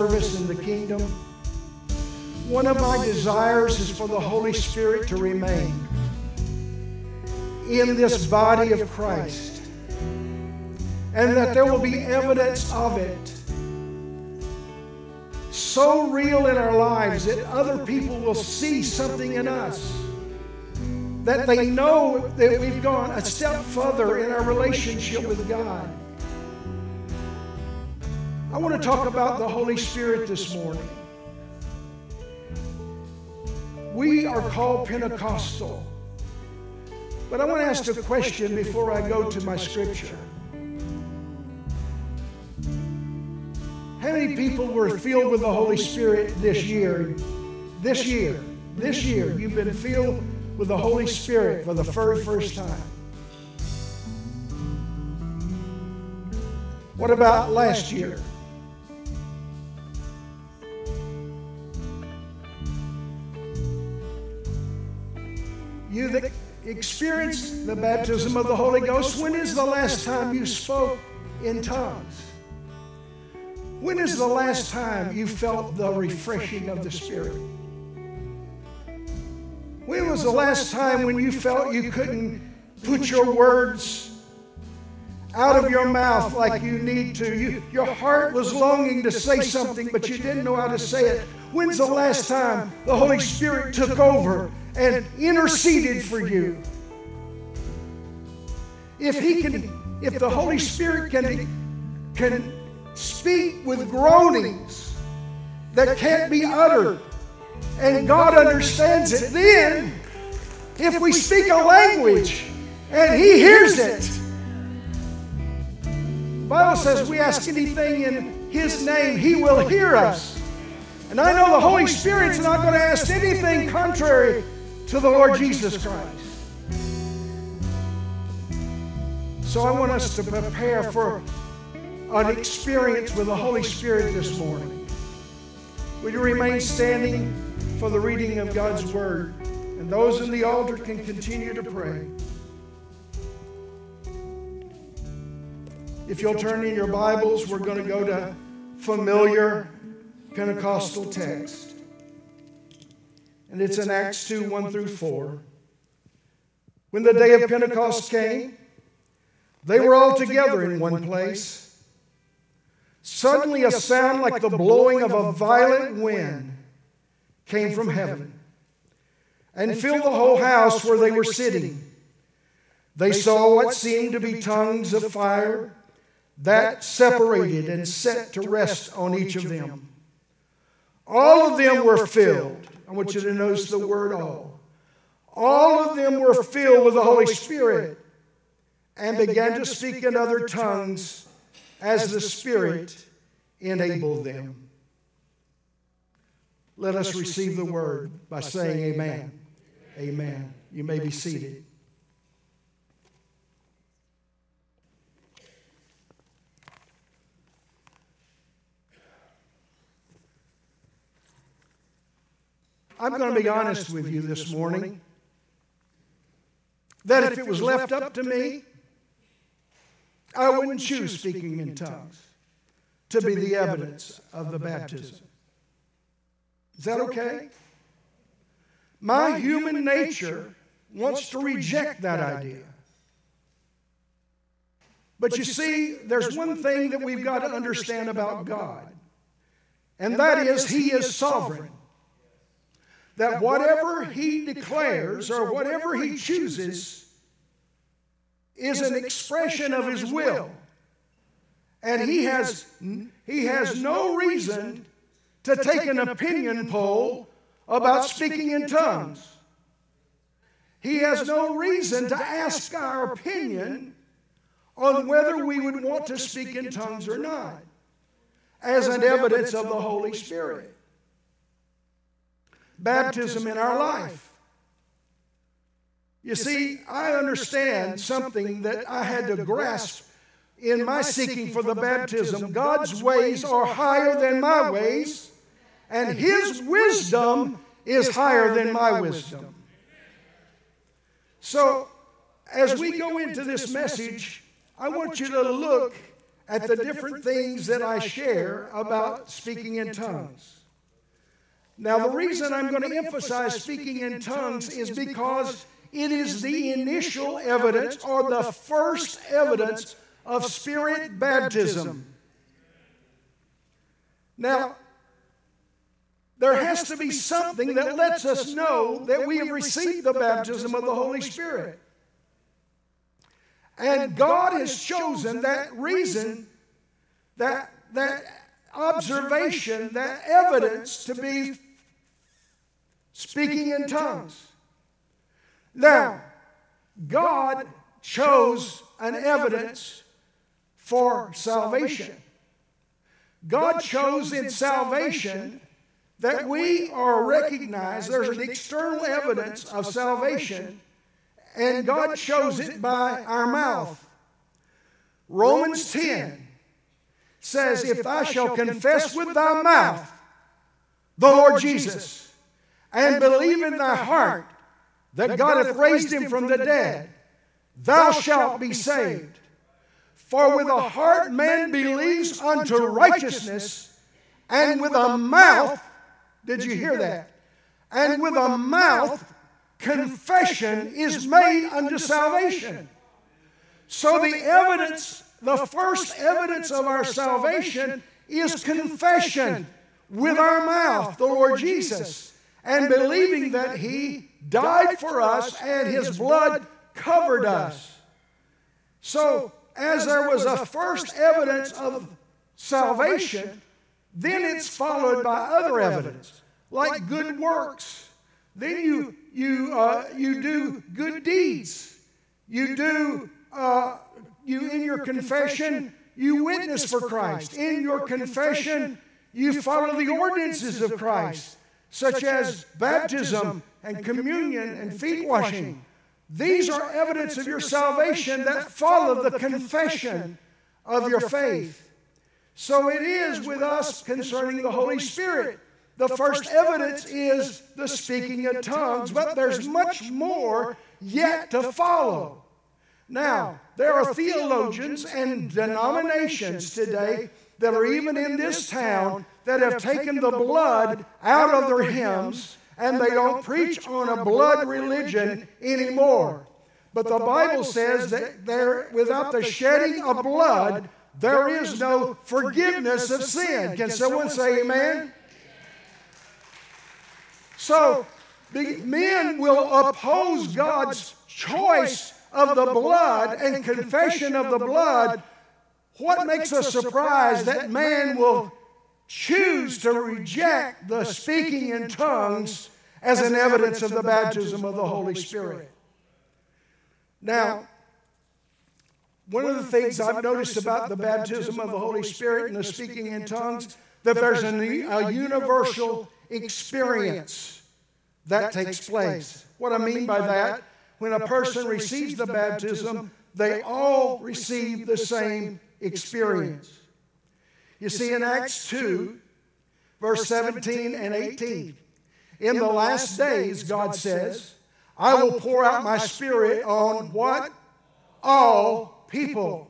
service in the kingdom. One of my desires is for the Holy Spirit to remain in this body of Christ, and that there will be evidence of it so real in our lives that other people will see something in us, that they know that we've gone a step further in our relationship with God. I want to talk about the Holy Spirit this morning. We are called Pentecostal. But I want to ask a question before I go to my scripture. How many people were filled with the Holy Spirit this year? This year, you've been filled with the Holy Spirit for the very first time. What about last year? You experienced the baptism of the Holy Ghost. When is the last time you spoke in tongues? When is the last time you felt the refreshing of the Spirit? When was the last time when you felt you couldn't put your words out of your mouth like you need to? Your heart was longing to say something, but you didn't know how to say it. When's the last time the Holy Spirit took over and interceded for you? If the Holy Spirit can speak with groanings that can't be uttered, and God understands it, then if we speak a language and He hears it, the Bible says we ask anything in His name, He will hear us. And I know the Holy Spirit's not going to ask anything contrary to the Lord Jesus Christ. So I want us to prepare for an experience with the Holy Spirit this morning. Would you remain standing for the reading of God's Word? And those in the altar can continue to pray. If you'll turn in your Bibles, we're going to go to familiar Pentecostal text. And it's in Acts 2, 1 through 4. When the day of Pentecost came, they were all together in one place. Suddenly a sound like the blowing of a violent wind came from heaven and filled the whole house where they were sitting. They saw what seemed to be tongues of fire that separated and set to rest on each of them. All of them were filled. I want you to notice the word all. All of them were filled with the Holy Spirit and began to speak in other tongues as the Spirit enabled them. Let us receive the word by saying amen. Amen. You may be seated. I'm going to be honest with you this morning, that if it was left up to me, I wouldn't choose speaking in tongues to be the evidence of the baptism. Is that okay? My human nature wants to reject that idea. But you see, there's one thing that we've got to understand about God, and that is He is sovereign. That whatever He declares or whatever He chooses is an expression of His will. And He has no reason to take an opinion poll about speaking in tongues. He has no reason to ask our opinion on whether we would want to speak in tongues or not, as an evidence of the Holy Spirit. Baptism in our life. You see, I understand something that I had to grasp in my seeking for the baptism. God's ways are higher than my ways, and His wisdom is higher than my wisdom. So, as we go into this message, I want you to look at the different things that I share about speaking in tongues. Now, the reason I'm going to emphasize speaking in tongues is because it is the initial evidence or the first evidence of spirit baptism. Now, there has to be something that lets us know that we have received the baptism of the Holy Spirit. And God has chosen that reason, that observation, that evidence to be speaking in tongues. Now, God chose an evidence for salvation. God chose in salvation that we are recognized. There's an external evidence of salvation, and God chose it by our mouth. Romans 10 says, if I shall confess with thy mouth the Lord Jesus, and believe in thy heart that God hath raised him from the dead, thou shalt be saved. For with a heart man believes unto righteousness, and with a mouth, did you hear that? And with a mouth confession is made unto salvation. So the evidence, the first evidence of our salvation is confession with our mouth, the Lord Jesus, and believing that He died for us and His blood covered us. So, as there was a first evidence of salvation, then it's followed by other evidence, like good works. Then you do good deeds. You do in your confession you witness for Christ. In your confession you follow the ordinances of Christ, such as baptism and communion and feet washing. These are evidence of your salvation that follow the confession of your faith. So it is with us concerning the Holy Spirit. The first evidence is the speaking in tongues, but there's much more yet to follow. Now, there are theologians and denominations today that are even in this town that have taken the blood out of their hymns, and they don't preach on a blood religion anymore. But the Bible says that without the shedding of blood, there is no forgiveness of sin. Can someone say amen? So, men will oppose God's choice of the blood and confession of the blood. What makes us surprised that man will choose to reject the speaking in tongues as an evidence of the baptism of the Holy Spirit? Now, one of the things I've noticed about the baptism of the Holy Spirit and the speaking in tongues, that there's a universal experience that takes place. What I mean by that, when a person receives the baptism, they all receive the same experience. You see, in Acts 2, verse 17 and 18, in the last days, God says, I will pour out my Spirit on what? All people.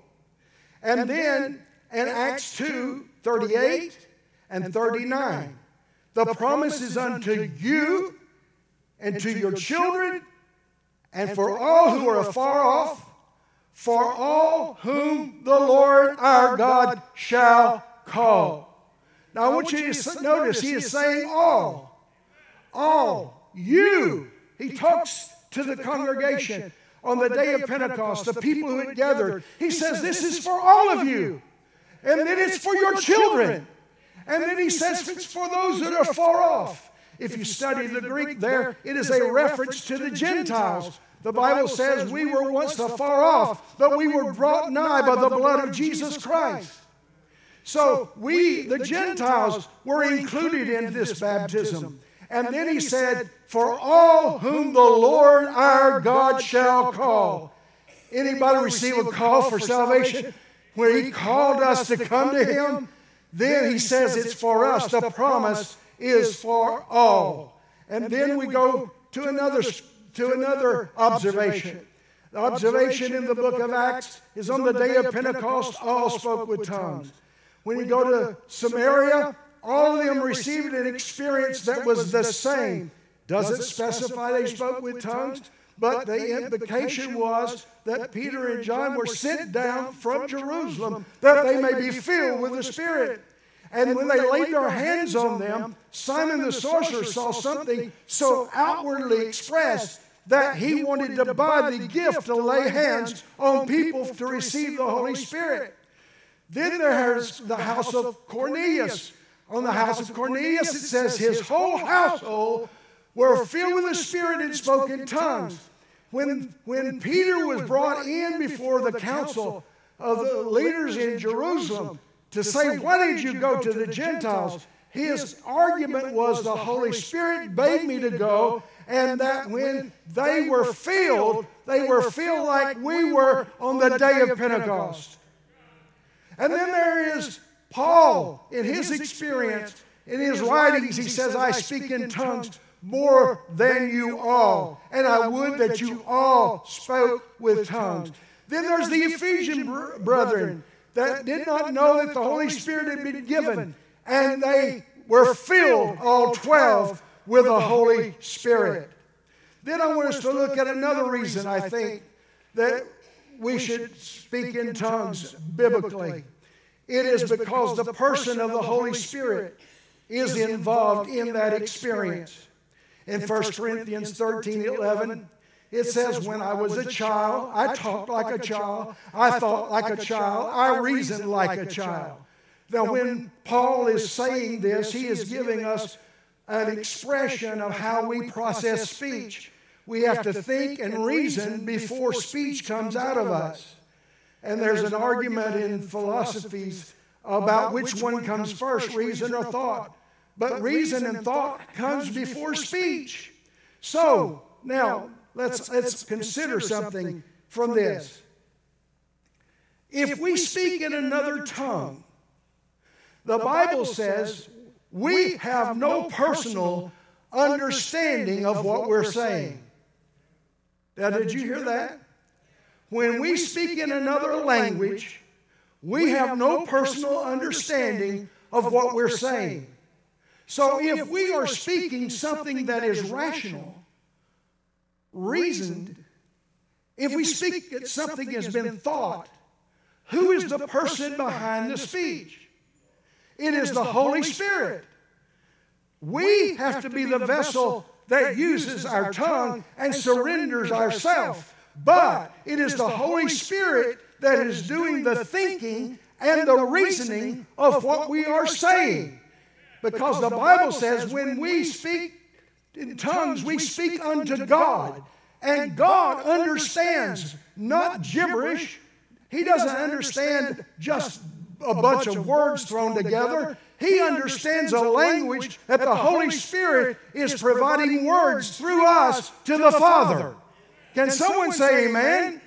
And then in Acts 2, 38 and 39, the promise is unto you and to your children and for all who are afar off, for all whom the Lord our God shall call. Now I want you to notice he is saying all. All. You. He talks to the congregation on the day of Pentecost, the people who had gathered. He says this is for all of you. And then it's for your children. And then he says it's for those that are far off. If you study the Greek there, it is a reference to the Gentiles. The Bible says we were once afar off, but we were brought nigh by the blood of Jesus Christ. So we, the Gentiles, were included in this baptism. And then he said, for all whom the Lord our God shall call. Anybody receive a call for salvation? When he called us to come to him, then he says it's for us. The promise is for all. And then we go to another observation. The observation in the book of Acts is on the day of Pentecost, all spoke with tongues. When you go to Samaria, all of them received an experience that was the same. Does it specify they spoke with tongues? But the implication was that Peter and John were sent down from Jerusalem that they may be filled with the Spirit. And when they laid their hands on them, Simon the sorcerer saw something so outwardly expressed that he wanted to buy the gift to lay hands on people to receive the Holy Spirit. Then there's the house of Cornelius. On the house of Cornelius, it says his whole household were filled with the Spirit and spoke in tongues. When Peter was brought in before the council of the leaders in Jerusalem to say, why did you go to the Gentiles? His argument was the Holy Spirit bade me to go, and that when they were filled, they were filled like we were on the day of Pentecost. And then there is Paul. In his experience, in his writings, he says, I speak in tongues more than you all, and I would that you all spoke with tongues. Then there's the Ephesian brethren that did not know that the Holy Spirit had been given, and they were filled, all 12, with the Holy Spirit. Then I want us to look at another reason, I think, that we should speak in tongues biblically. It is because the person of the Holy Spirit is involved in that experience. In 1 Corinthians 13:11, it says, when I was a child, I talked like a child, I thought like a child, I reasoned like a child. Now, when Paul is saying this, he is giving us an expression of how we process speech. We have to think and reason before speech comes out of us. And there's an argument in philosophies about which one comes first, reason or thought. But reason and thought comes before speech. So, now, let's consider something from this. If we speak in another tongue, the Bible says we have no personal understanding of what we're saying. Now, did you hear that? When we speak in another language, we have no personal understanding of what we're saying. So if we are speaking something that is rational, reasoned, if we speak that something has been thought, who is the person behind the speech? It is the Holy Spirit. We have to be the vessel that uses our tongue and surrenders ourselves. But it is the Holy Spirit that is doing the thinking and the reasoning of what we are saying. Because the Bible says when we speak in tongues, we speak unto God. And God understands, not gibberish. He doesn't understand just a bunch of words thrown together. He understands a language that the Holy Spirit is providing words through us to the Father. Can someone say amen?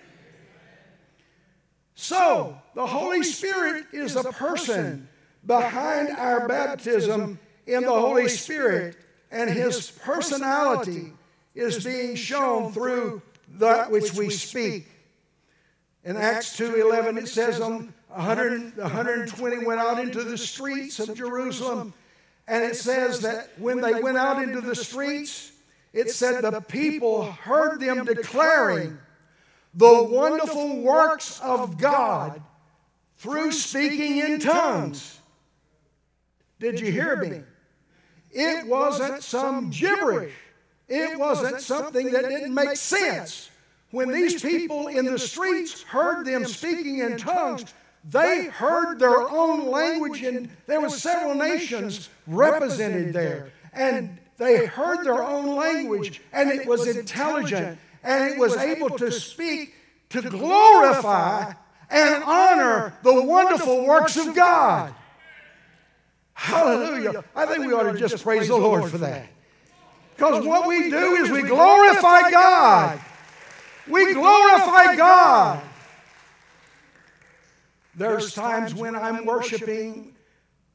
So, the Holy Spirit is a person behind our baptism in the Holy Spirit, and His personality is being shown through that which we speak. In Acts 2:11, it says, 120 went out into the streets of Jerusalem, and it says that when they went out into the streets, it said the people heard them declaring the wonderful works of God through speaking in tongues. Did you hear me? It wasn't some gibberish. It wasn't something that didn't make sense. When these people in the streets heard them speaking in tongues, they heard their own language, and there were several nations represented there. And they heard their own language, and it was intelligent, and it was able to speak to glorify and honor the wonderful works of God. Hallelujah. I think we ought to just praise the Lord for that. Because what we do is we glorify God. We glorify God. There's times when I'm worshiping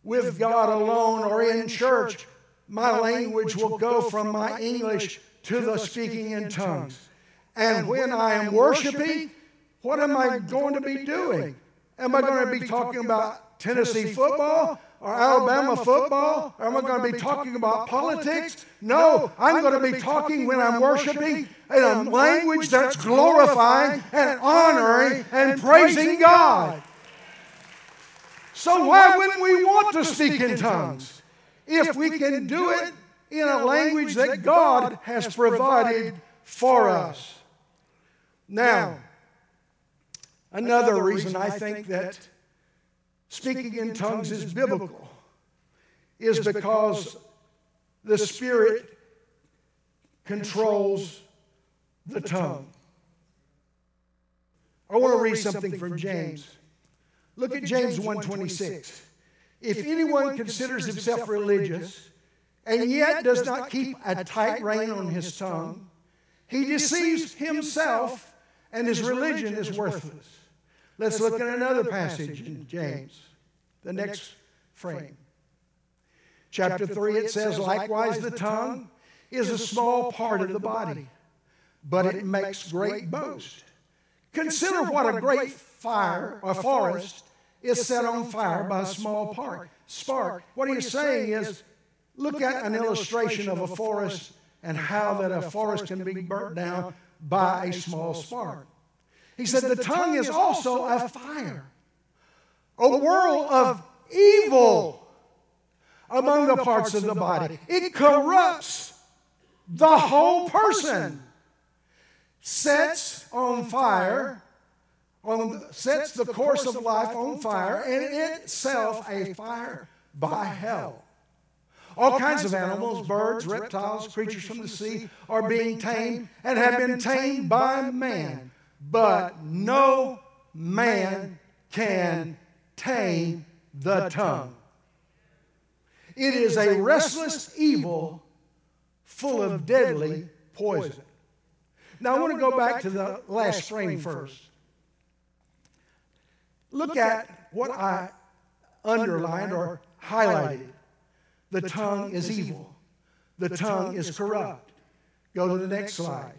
with God alone or in church, my language will go from my English to the speaking in tongues. And when I am worshiping, what am I going to be doing? Am I going to be talking about Tennessee football or Alabama football? Or am I going to be talking about politics? No, I'm going to be talking when I'm worshiping in a language that's glorifying and honoring and praising God. So why wouldn't we want to speak in tongues? If we can do it in a language that God has provided for us. Now, another reason I think that speaking in tongues is biblical is because the Spirit controls the tongue. I want to read something from James. Look at James 1:26. If anyone considers himself religious and yet does not keep a tight rein on his tongue, he deceives himself and his religion is worthless. Let's look at another passage in James, the next frame. Chapter 3, it says, likewise the tongue is a small part of the body, but it makes great boast. Consider what a great fire or forest is set on fire by a small spark. What he's saying is, look at an illustration of a forest and how that a forest can be burnt down by a small spark. He said the tongue is also a fire, a world of evil among the parts of the body. It corrupts the whole person, sets on fire, sets the course of life on fire, and itself a fire by hell. All kinds of animals, birds, reptiles, creatures from the sea are being tamed and have been tamed by man. But no man can tame the tongue. It is a restless evil full of deadly poison. Now I want to go back to the last frame first. Look at what I underlined or highlighted. The tongue is evil. The tongue is corrupt. Go to the next slide.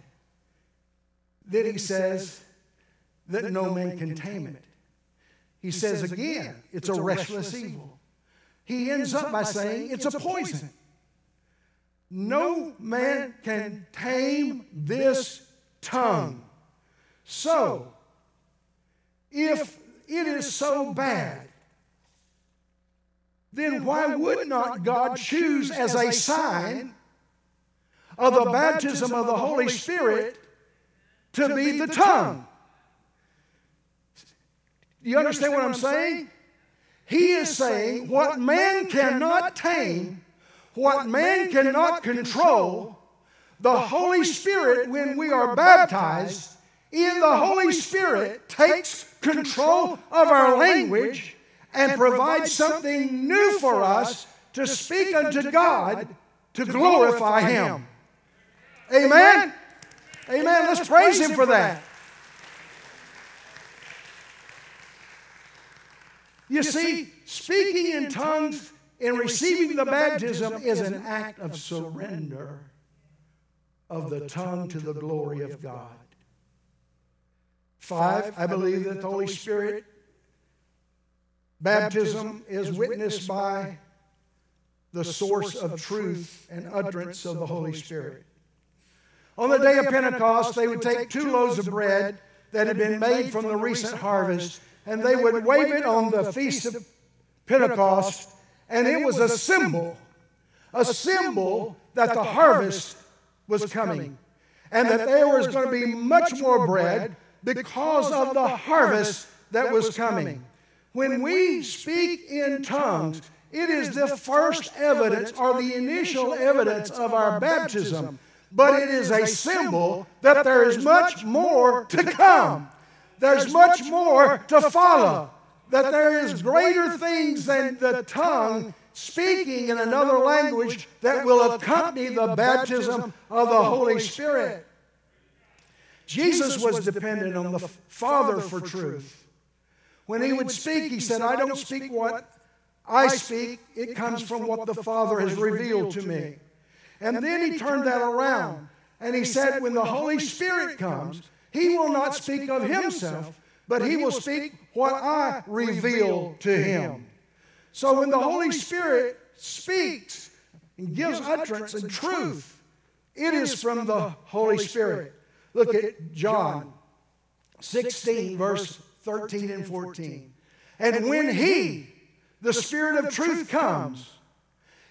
Then he says that no man can tame it. He says again, it's a restless evil. He ends up by saying it's a poison. No man can tame this tongue. So, if it is so bad, then why would not God choose as a sign of the baptism of the Holy Spirit to be the tongue? Do you understand what I'm saying? He is saying what man cannot tame, what man cannot control, the Holy Spirit, when we are baptized in the Holy Spirit, takes control of our language and provides something new for us to speak unto God to glorify Him. Amen? Amen. Let's praise Him for that. You see, speaking in tongues and receiving the baptism is an act of surrender of the tongue to the glory of God. 5, I believe that the Holy Spirit baptism is witnessed by the source of truth and utterance of the Holy Spirit. On the day of Pentecost, they would take 2 loaves of bread that had been made from the recent harvest, and they would wave it on the Feast of Pentecost, and it was a symbol that the harvest was coming, and that there was going to be much more bread because of the harvest that was coming. When we speak in tongues, it is the first evidence or the initial evidence of our baptism, but it is a symbol that there is much more to come. There's much more to follow, that there is greater things than the tongue speaking in another language that will accompany the baptism of the Holy Spirit. Jesus was dependent on the Father for truth. When he would speak, he said, I don't speak what I speak. It comes from what the Father has revealed to me. And then he turned that around And he said, when the Holy Spirit comes, he will not speak of himself, but he will speak what I reveal to him. So when the Holy Spirit speaks and gives utterance and truth, it is from the Holy Spirit. Look at John 16, verse 13 and 14. And when he, the Spirit of truth, comes,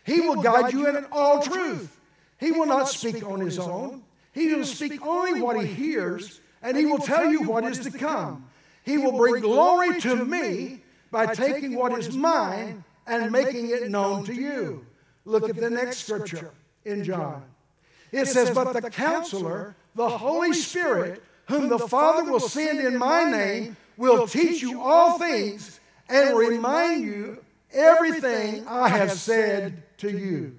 he will guide you in all truth. He will not speak on his own. He will speak only what he hears, and he will tell you what is to come. He will bring glory to me by taking what is mine and making it known to you. Look at the next scripture in John. It says, but the Counselor, the Holy Spirit, whom the Father will send in my name, will teach you all things and remind you everything I have said to you.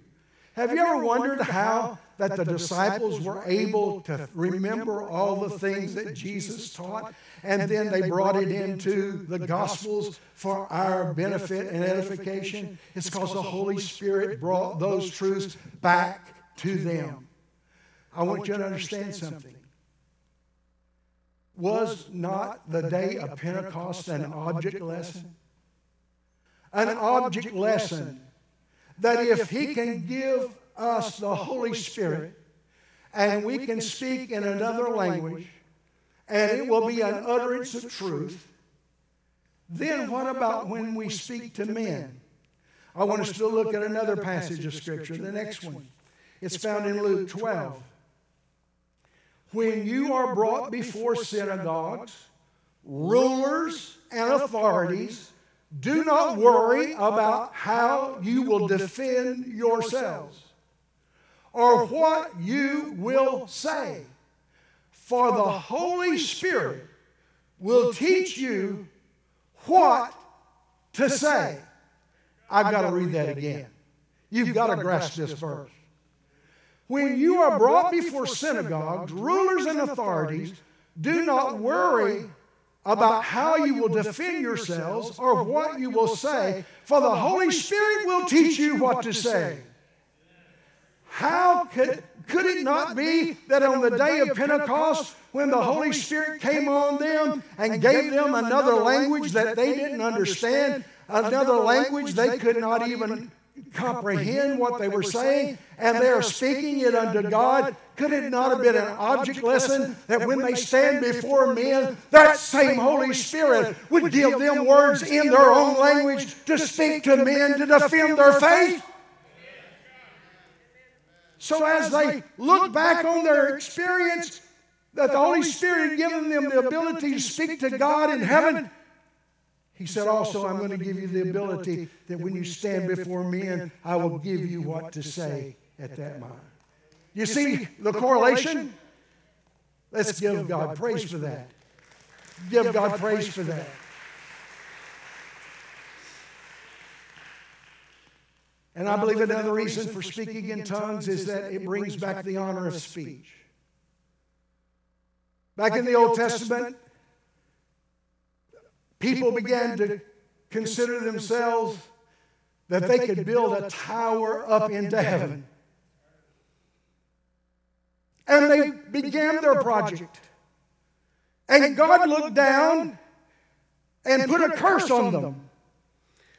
Have you ever wondered how that the disciples were able to remember all the things that Jesus taught, and then they brought it into the Gospels for our benefit and edification? It's because the Holy Spirit brought those truths back to them. I want you to understand something. Was not the day of Pentecost an object lesson? An object lesson that if he can give us the Holy Spirit and we can speak in another language and it will be an utterance of truth, then what about when we speak to men? I want us to look at another passage of Scripture, the next one. It's found in Luke 12. When you are brought before synagogues, rulers, and authorities, do not worry about how you will defend yourselves or what you will say, for the Holy Spirit will teach you what to say. I've got to read that again. You've got to grasp this verse. When you are brought before synagogues, rulers, and authorities, do not worry about how you will defend yourselves or what you will say, for the Holy Spirit will teach you what to say. How could it not be that on the day of Pentecost, when the Holy Spirit came on them and gave them another language that they didn't understand, another language they could not even comprehend what they were saying, and they are speaking it unto God? Could it not have been an object lesson that when they stand before men, that same Holy Spirit would give them words in their own language to speak to men to defend their faith? So as they look back on their experience that the Holy Spirit had given them the ability to speak to God in heaven, he said, also, I'm going to give you the ability that when you stand before men, I will give you what to say at that moment. You see the correlation? Let's give God praise for that. Give God praise for that. And I believe another reason for speaking in tongues is that it brings back the honor of speech. Back in the Old Testament, people began to consider themselves that they could build a tower up into heaven. And they began their project. And God looked down and put a curse on them.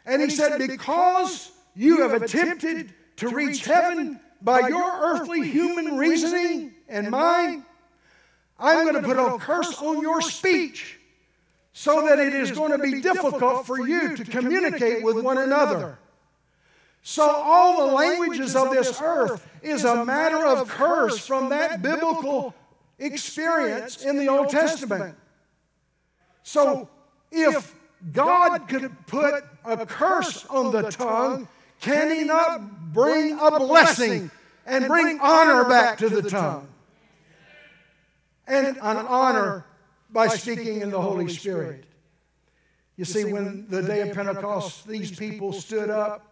And he said, because you have attempted to reach heaven by your earthly human reasoning and mind, I'm going to put a curse on your speech, so that it is going to be difficult for you to communicate with one another. So all the languages of this earth is a matter of curse from that biblical experience in the Old Testament. So if God could put a curse on the tongue, can he not bring a blessing and bring honor back to the tongue? And an honor by speaking in the Holy Spirit. You see, when the day of Pentecost, these people stood up,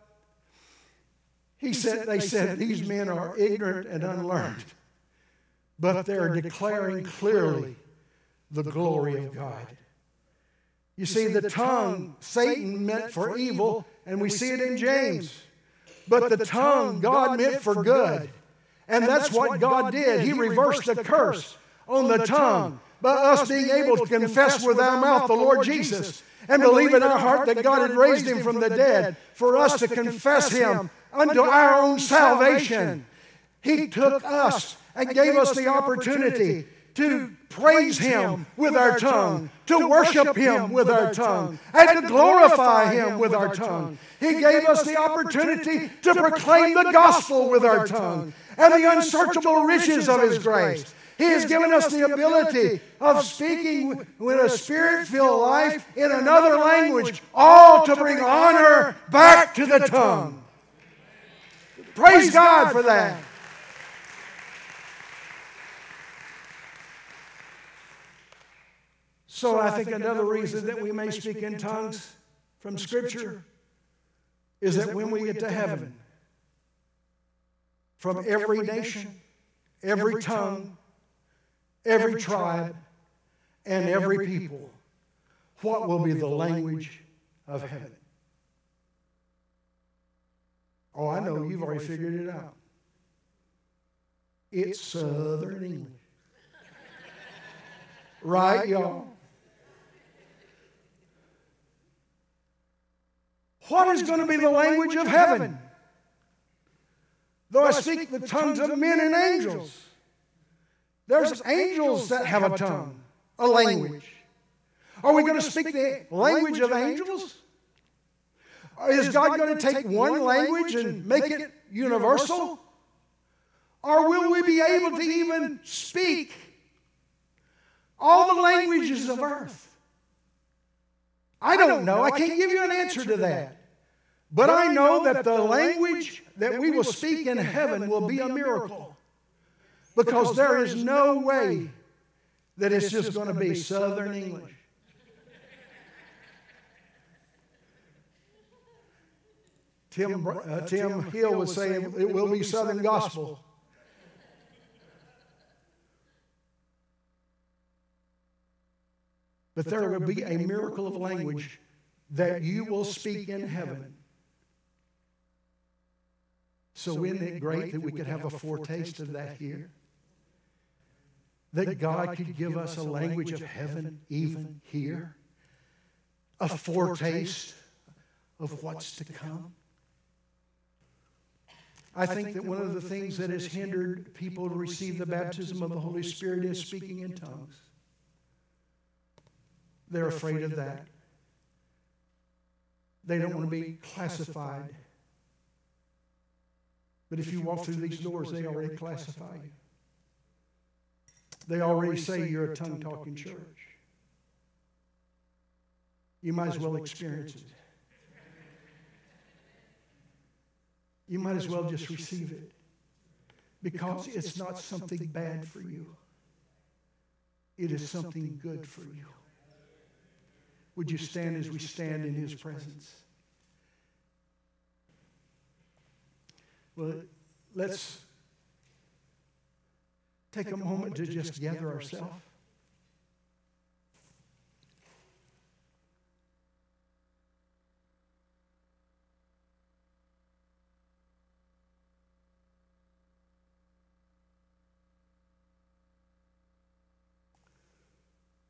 they said, these men are ignorant and unlearned, but they're declaring clearly the glory of God. You see, the tongue, Satan meant for evil, and we see it in James, but the tongue, God meant for good. And that's what God did. He reversed the curse on the tongue by us being able to confess with our mouth the Lord Jesus and believe in our heart that God had raised him from the dead, for us to confess him unto our own salvation. He took us and gave us the opportunity to praise him with our tongue, to worship him with our tongue, and to glorify him with our tongue. He gave us the opportunity to proclaim the gospel with our tongue and the unsearchable riches of his grace. He has given us the ability of speaking with a spirit-filled life in another language, all to bring honor back to the tongue. Praise God for that. So I think another reason that we may speak in tongues from Scripture is that when we get to heaven, from every nation, every tongue, every tribe, and every people, what will be the language of heaven? Oh, I know you've already figured it out. It's Southern English. Right, y'all? What is going to be the language of heaven? Though I speak the tongues of men and angels. There's angels that have a tongue, a language. Are we going to speak the language of angels? Is God going to take one language and make it universal? Or will we be able to even speak all the languages of earth? I don't know. I can't give you an answer to that. But I know that the language that we will speak in heaven will be a miracle. Because there is no way that it's just going to be Southern English. Tim Hill was saying it will be Southern Gospel. But there will be a miracle of language that you will speak in heaven. So isn't it great that we could have a foretaste of that here? That God could give us a language of heaven even here? A foretaste of what's to come? I think that one of the things that has hindered people to receive the baptism of the Holy Spirit is speaking in tongues. They're afraid of that. They don't want to be classified. But if you walk through these doors, they already classify you. They already say you're a tongue-talking church. You might as well experience it. You might as well just receive it. Because it's not something bad for you. It is something good for you. Would you stand as we stand in his presence? Well, let's take a moment to just gather ourselves.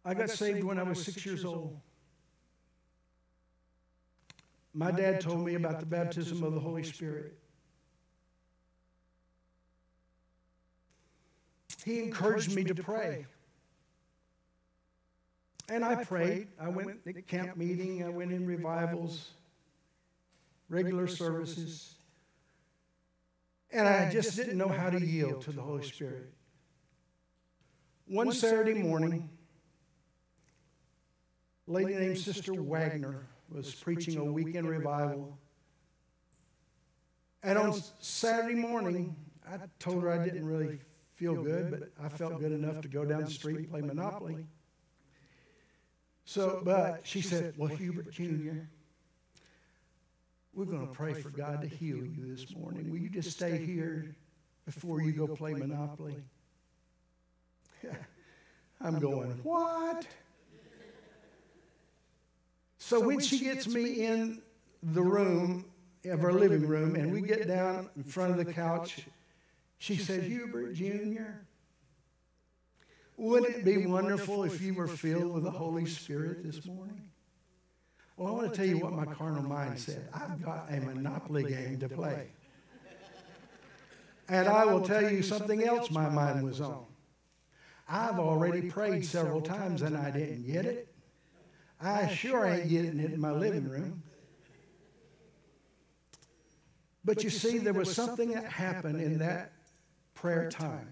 I got saved when I was 6 years old. My dad told me about the baptism of the Holy Spirit. He encouraged me to pray. And I prayed. I went to camp meeting. I went in revivals, regular services. And I just didn't know how to yield to the Holy Spirit. One Saturday morning, a lady named Sister Wagner was preaching a weekend revival. And on Saturday morning, I told her I didn't really feel good, but I felt good enough to go down the street and play Monopoly. But she said, well, Hubert Jr., we're going to pray for God to heal you this morning. Will you just stay here before you go play Monopoly? I'm going, what? So when she gets me in the room, of our living room, and we get down in front of the couch, She said, Hubert Jr., wouldn't it be wonderful if you were filled with the Holy Spirit this morning? Well, I want to tell you what my carnal mind said. I've got a Monopoly game to play. And I will tell you something else my mind was on. I've already prayed several times and I didn't get it. I sure ain't getting it in my living room. But you see, there was something that happened in that prayer time.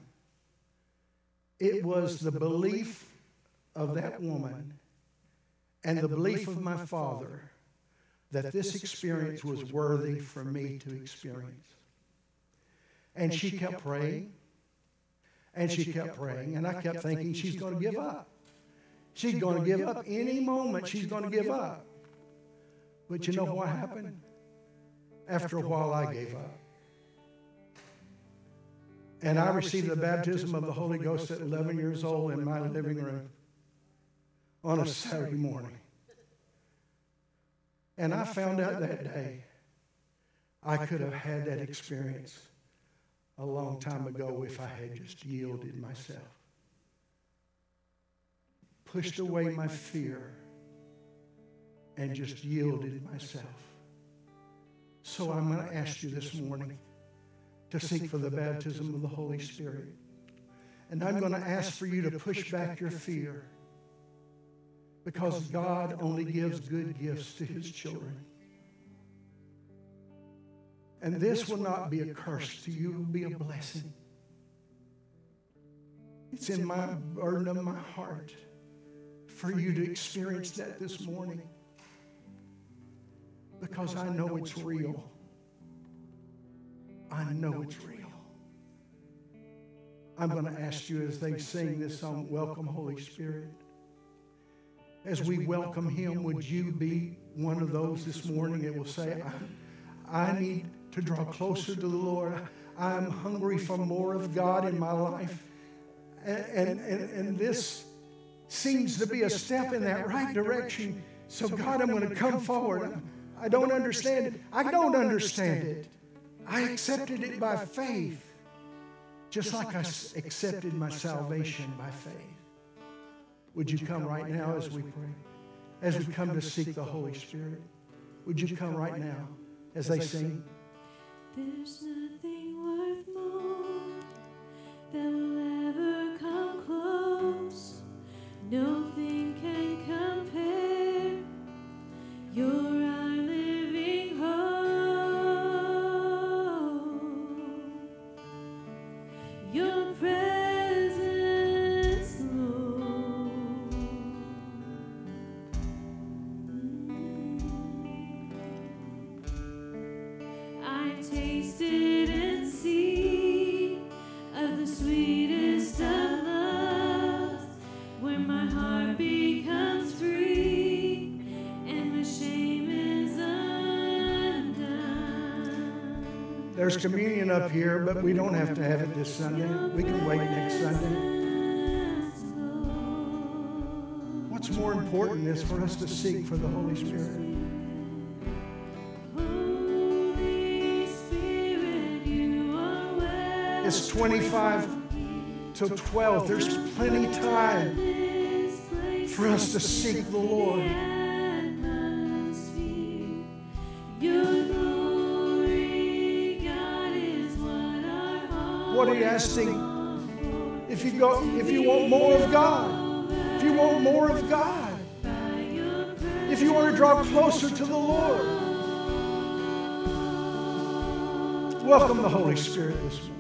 It was the belief of that woman and the belief of my father that this experience was worthy for me to experience. And she kept praying, and she kept praying, and I kept thinking she's going to give up. She's going to give up any moment. She's going to give up. But you know what happened? After a while, I gave up. And I received the baptism of the Holy Ghost at 11 years old in my living room on a Saturday morning. And I found out that day I could have had that experience a long time ago if I had just yielded myself. Pushed away my fear and just yielded myself. So I'm going to ask you this morning to seek for the baptism of the Holy Spirit. And I'm going to ask for you to push back your fear, because God only gives good gifts to his children. And this will not be a curse to you, it will be a blessing. It's in my burden of my heart for you to experience that this morning, because I know it's real. I know it's real. I'm going to ask you as they sing this song, Welcome Holy Spirit. As we welcome him, would you be one of those this morning that will say, I need to draw closer to the Lord. I'm hungry for more of God in my life. And this seems to be a step in that right direction. So God, I'm going to come forward. I don't understand it. I don't understand it. I accepted it by faith, just like I accepted my salvation by faith. Would you come right now as we pray? As we come to seek the Holy Spirit, would you come right now as they sing? There's nothing worth more that will ever come close. Nothing can compare. You're our living hope. Your presence, Lord. I tasted and see of the sweetest of loves, where my heart becomes free. There's communion up here, but we don't have to have it this Sunday. We can wait next Sunday. What's more important is for us to seek for the Holy Spirit. It's 25 till 12. There's plenty time for us to seek the Lord. What are you asking? If you want more of God, if you want more of God, if you want to draw closer to the Lord, welcome the Holy Spirit this morning.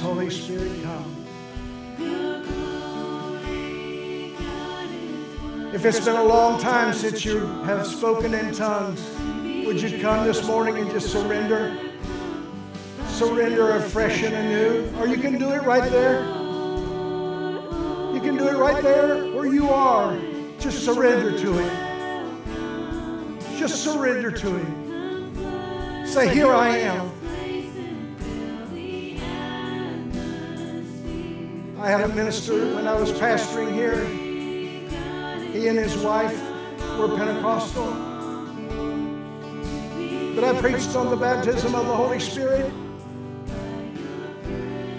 Holy Spirit, come. If it's been a long time since you have spoken in tongues, would you come this morning and just surrender? Surrender afresh and anew. Or you can do it right there. You can do it right there where you are. Just surrender to Him. Just surrender to Him. Say, here I am. I had a minister when I was pastoring here. He and his wife were Pentecostal. But I preached on the baptism of the Holy Spirit.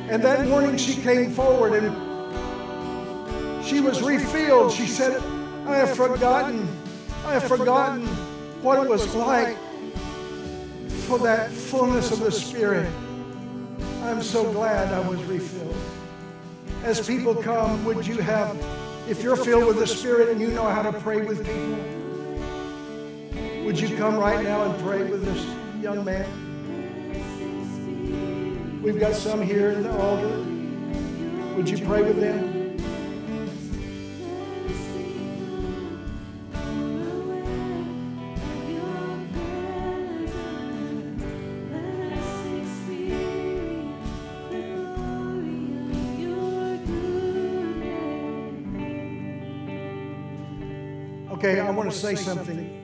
And that morning she came forward and she was refilled. She said, I have forgotten what it was like for that fullness of the Spirit. I'm so glad I was refilled. As people come, would you have, if you're filled with the Spirit and you know how to pray with people, would you come right now and pray with this young man? We've got some here in the altar. Would you pray with them? Okay, I want to say something.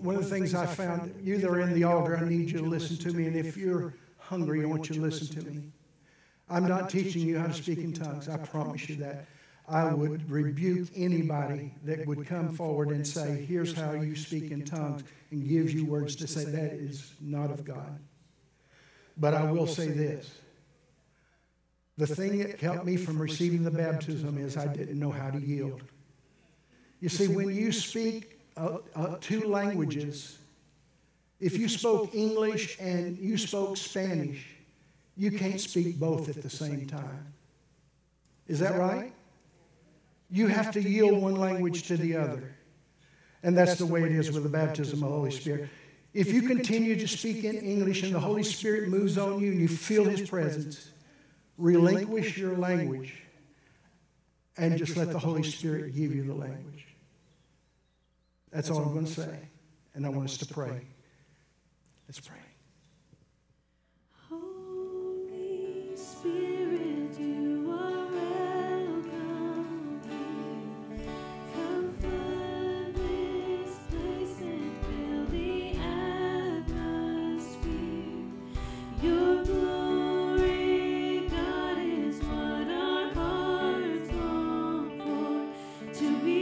One of the things I found, you that are in the altar, I need you to listen to me. And if you're hungry, I want you to listen to me. I'm not teaching you how to speak in tongues. I promise you that. I would rebuke anybody that would come forward and say, here's how you speak in tongues, and gives you words to say, that is not of God. But I will say this. The thing that kept me from receiving the baptism is I didn't know how to yield. You see, when you speak two languages, if you spoke English and you spoke Spanish, you can't speak both at the same time. Is that right? You have to yield one language to the other. And that's the way it is with the baptism of the Holy Spirit. If you continue to speak in English and the Holy Spirit moves on you and you feel His presence, relinquish your language and just let the Holy Spirit give you the language. That's all I'm going to say. And I want us to pray. Let's pray. Holy Spirit, you are welcome here. Come fill this place and fill the atmosphere. Your glory, God, is what our hearts long for to be.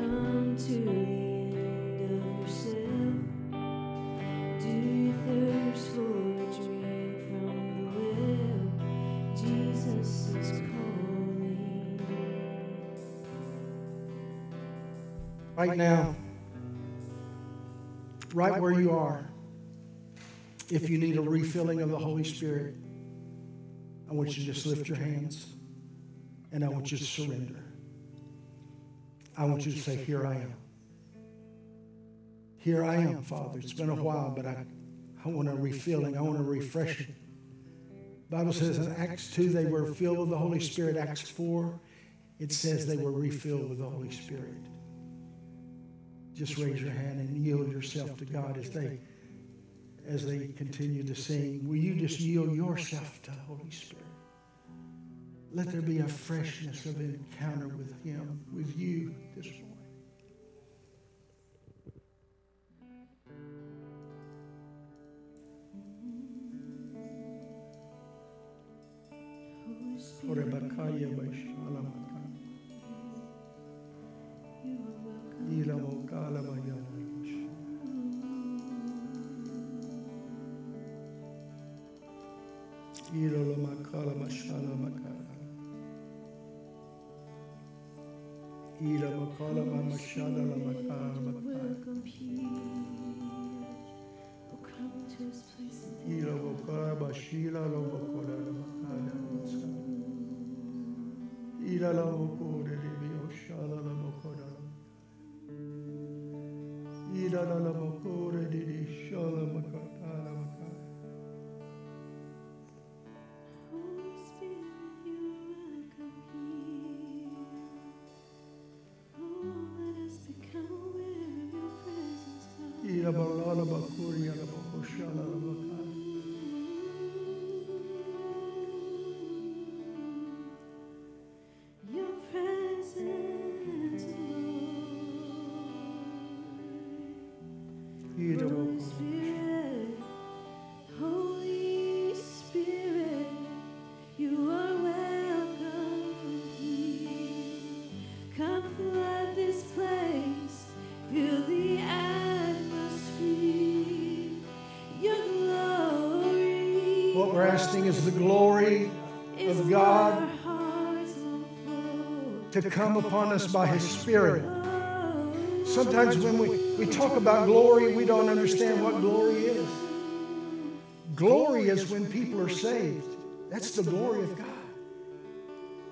come to the end of yourself? Do you thirst for a drink from the well? Jesus is calling. Right now, right where you are, if you need a refilling of the Holy Spirit, I want you to just lift your hands and I want you to surrender. I want you to say, here I am. Here I am, Father. It's been a while, but I want a refilling. I want a refreshing. The Bible says in Acts 2, they were filled with the Holy Spirit. Acts 4, it says they were refilled with the Holy Spirit. Just raise your hand and yield yourself to God as they continue to sing. Will you just yield yourself to the Holy Spirit? Let there be a freshness of an encounter with Him, with you this morning. Is the glory of God to come upon us by His Spirit. Sometimes when we talk about glory, we don't understand what glory is. Glory is when people are saved. That's the glory of God.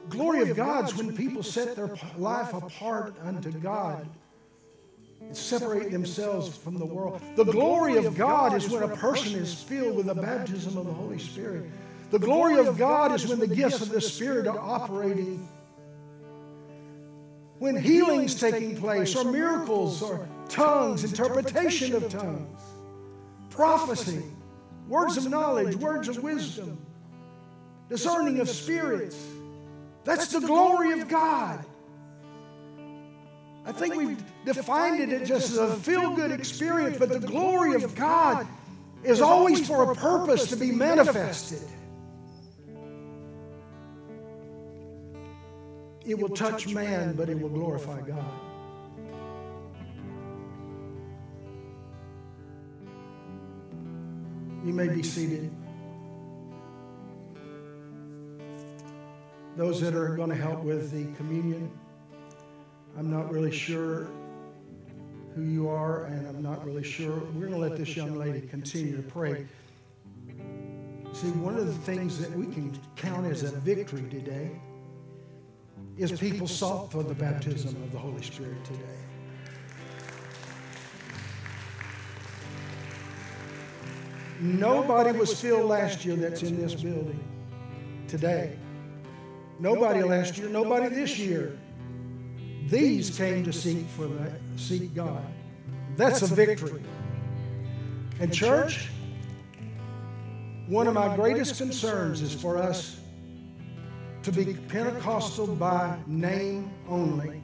Glory of God's when people set their life apart unto God and separate themselves from the world. The glory of God is when a person is filled with the baptism of the Holy Spirit. The glory of God is when the gifts of the Spirit are operating. When healing's taking place, or miracles, or tongues, interpretation of tongues, prophecy, words of knowledge, words of wisdom, discerning of spirits. That's the glory of God. I think we've defined it just as a feel-good experience, but the glory of God is always for a purpose to be manifested. It will touch man, but it will glorify God. You may be seated. Those that are going to help with the communion, I'm not really sure who you are, and I'm not really sure. We're going to let this young lady continue to pray. See, one of the things that we can count as a victory today is people sought for the baptism of the Holy Spirit today. Nobody was filled last year that's in this building today. Nobody last year, nobody this year. These came to seek God. That's a victory. And church, one of my greatest concerns is for us to be Pentecostal by name only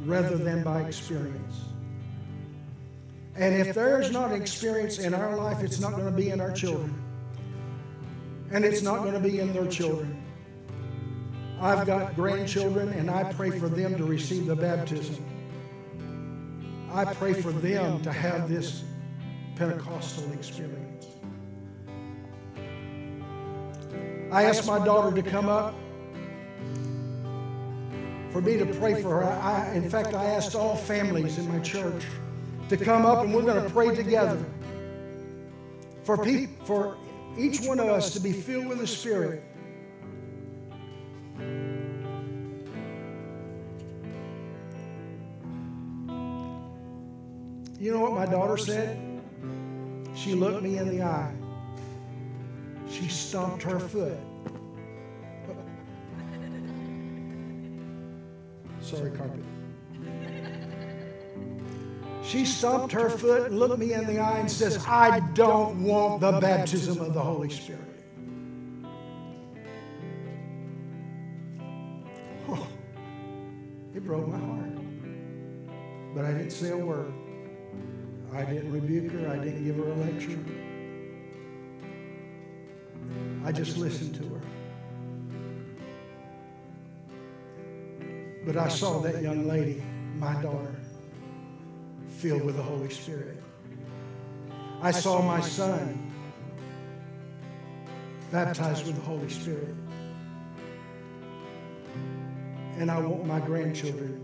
rather than by experience. And if there's not experience in our life, it's not going to be in our children. And it's not going to be in their children. I've got grandchildren, and I pray for them to receive the baptism. I pray for them to have this Pentecostal experience. I asked my daughter to come up for me to pray for her. In fact, I asked all families in my church to come up, and we're going to pray together for each one of us to be filled with the Spirit. You know what my daughter said? She looked me in the eye. She stomped her foot. Sorry, carpet. She stomped her foot and looked me in the eye and says, I don't want the baptism of the Holy Spirit. Oh, it broke my heart. But I didn't say a word. I didn't rebuke her. I didn't give her a lecture. I just listened to her. But I saw that young lady, my daughter, filled with the Holy Spirit. I saw my son baptized with the Holy Spirit. And I want my grandchildren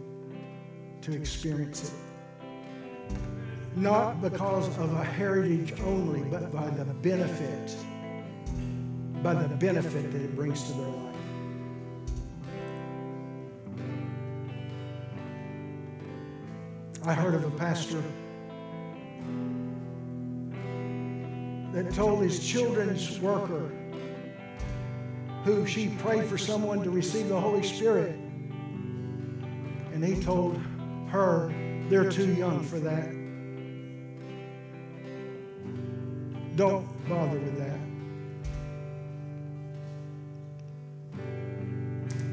to experience it. Not because of a heritage only, but by the benefit that it brings to their life. I heard of a pastor that told his children's worker, who she prayed for someone to receive the Holy Spirit, and he told her, they're too young for that. Don't bother with that.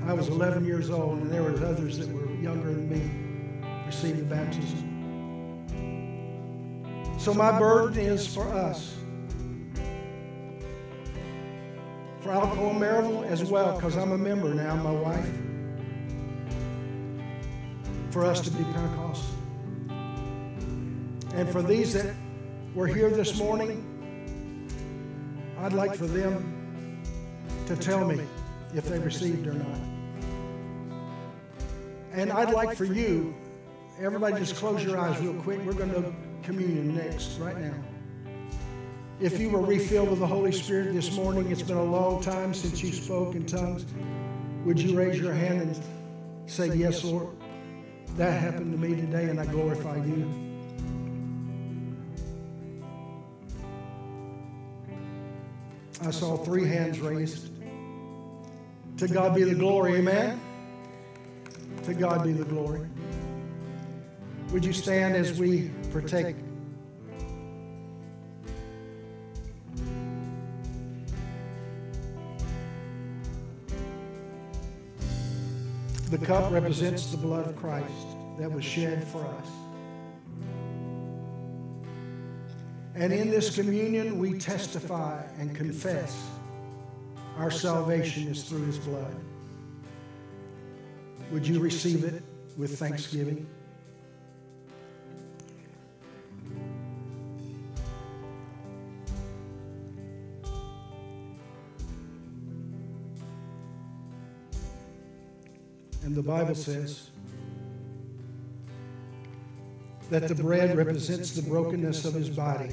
I was 11 years old, and there was others that were younger than me received the baptism. So my burden is for us, for Alcoa Maryville as well, because I'm a member now, my wife, for us to be Pentecostal. And for these that were here this morning, I'd like for them to tell me if they received or not. And I'd like for you, everybody just close your eyes real quick. We're going to do communion next, right now. If you were refilled with the Holy Spirit this morning, it's been a long time since you spoke in tongues, would you raise your hand and say, yes, Lord, that happened to me today, and I glorify you. I saw 3 hands raised. To God be the glory, amen? To God be the glory. Would you stand as we partake? The cup represents the blood of Christ that was shed for us. And in this communion, we testify and confess our salvation is through His blood. Would you receive it with thanksgiving? And the Bible says that the bread represents the brokenness of His body.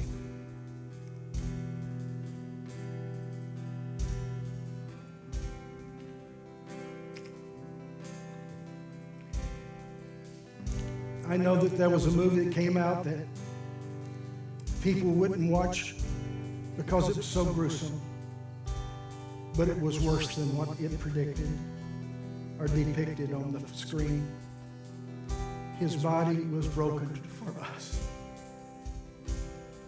I know that there was a movie that came out that people wouldn't watch because it was so gruesome, but it was worse than what it predicted or depicted on the screen. His body was broken for us.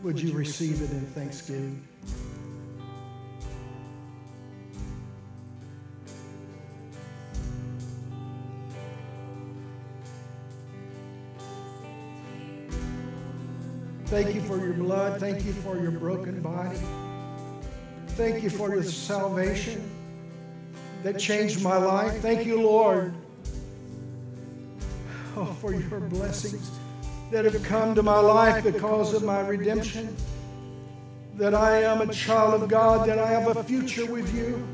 Would you receive it in thanksgiving? Thank you for your blood. Thank you for your broken body. Thank you for your salvation. that changed my life. Thank you, Lord, for your blessings that have come to my life because of my redemption, that I am a child of God, that I have a future with you,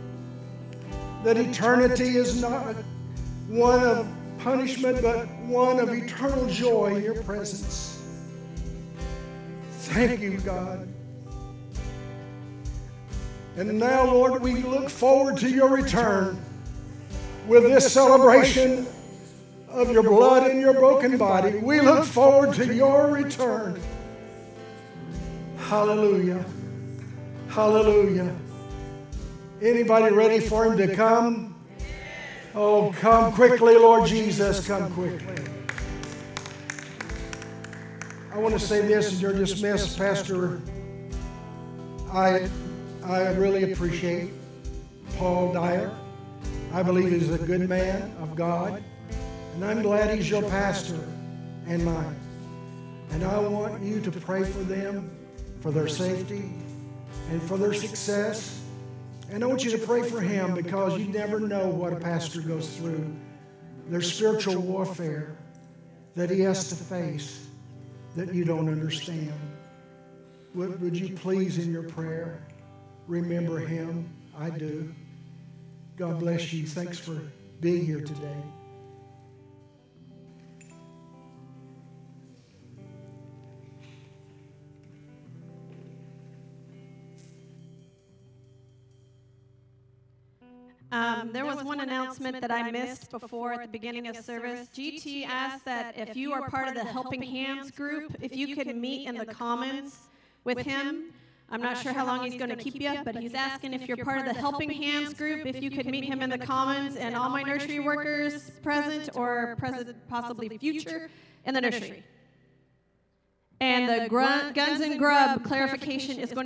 that eternity is not one of punishment, but one of eternal joy in your presence. Thank you, God. And now, Lord, we look forward to your return with this celebration of your blood and your broken body. We look forward to your return. Hallelujah. Hallelujah. Anybody ready for him to come? Oh, come quickly, Lord Jesus, come quickly. I want to say this, and you're dismissed, Pastor. I really appreciate Paul Dyer. I believe he's a good man of God, and I'm glad he's your pastor and mine. And I want you to pray for them, for their safety, and for their success. And I want you to pray for him, because you never know what a pastor goes through, their spiritual warfare that he has to face that you don't understand. Would you please, in your prayer, remember him? I do. God bless you. Thanks for being here today. There was one announcement that I missed before at the beginning of service. GT asked that if you are part of the Helping Hands group, if you could meet in the commons with him. I'm not sure how long he's going to keep you, but he's asking if you're part of the Helping Hands group, if you could meet him in the Commons, and all my nursery workers present or present possibly future in the nursery. And the Guns and Grub clarification is going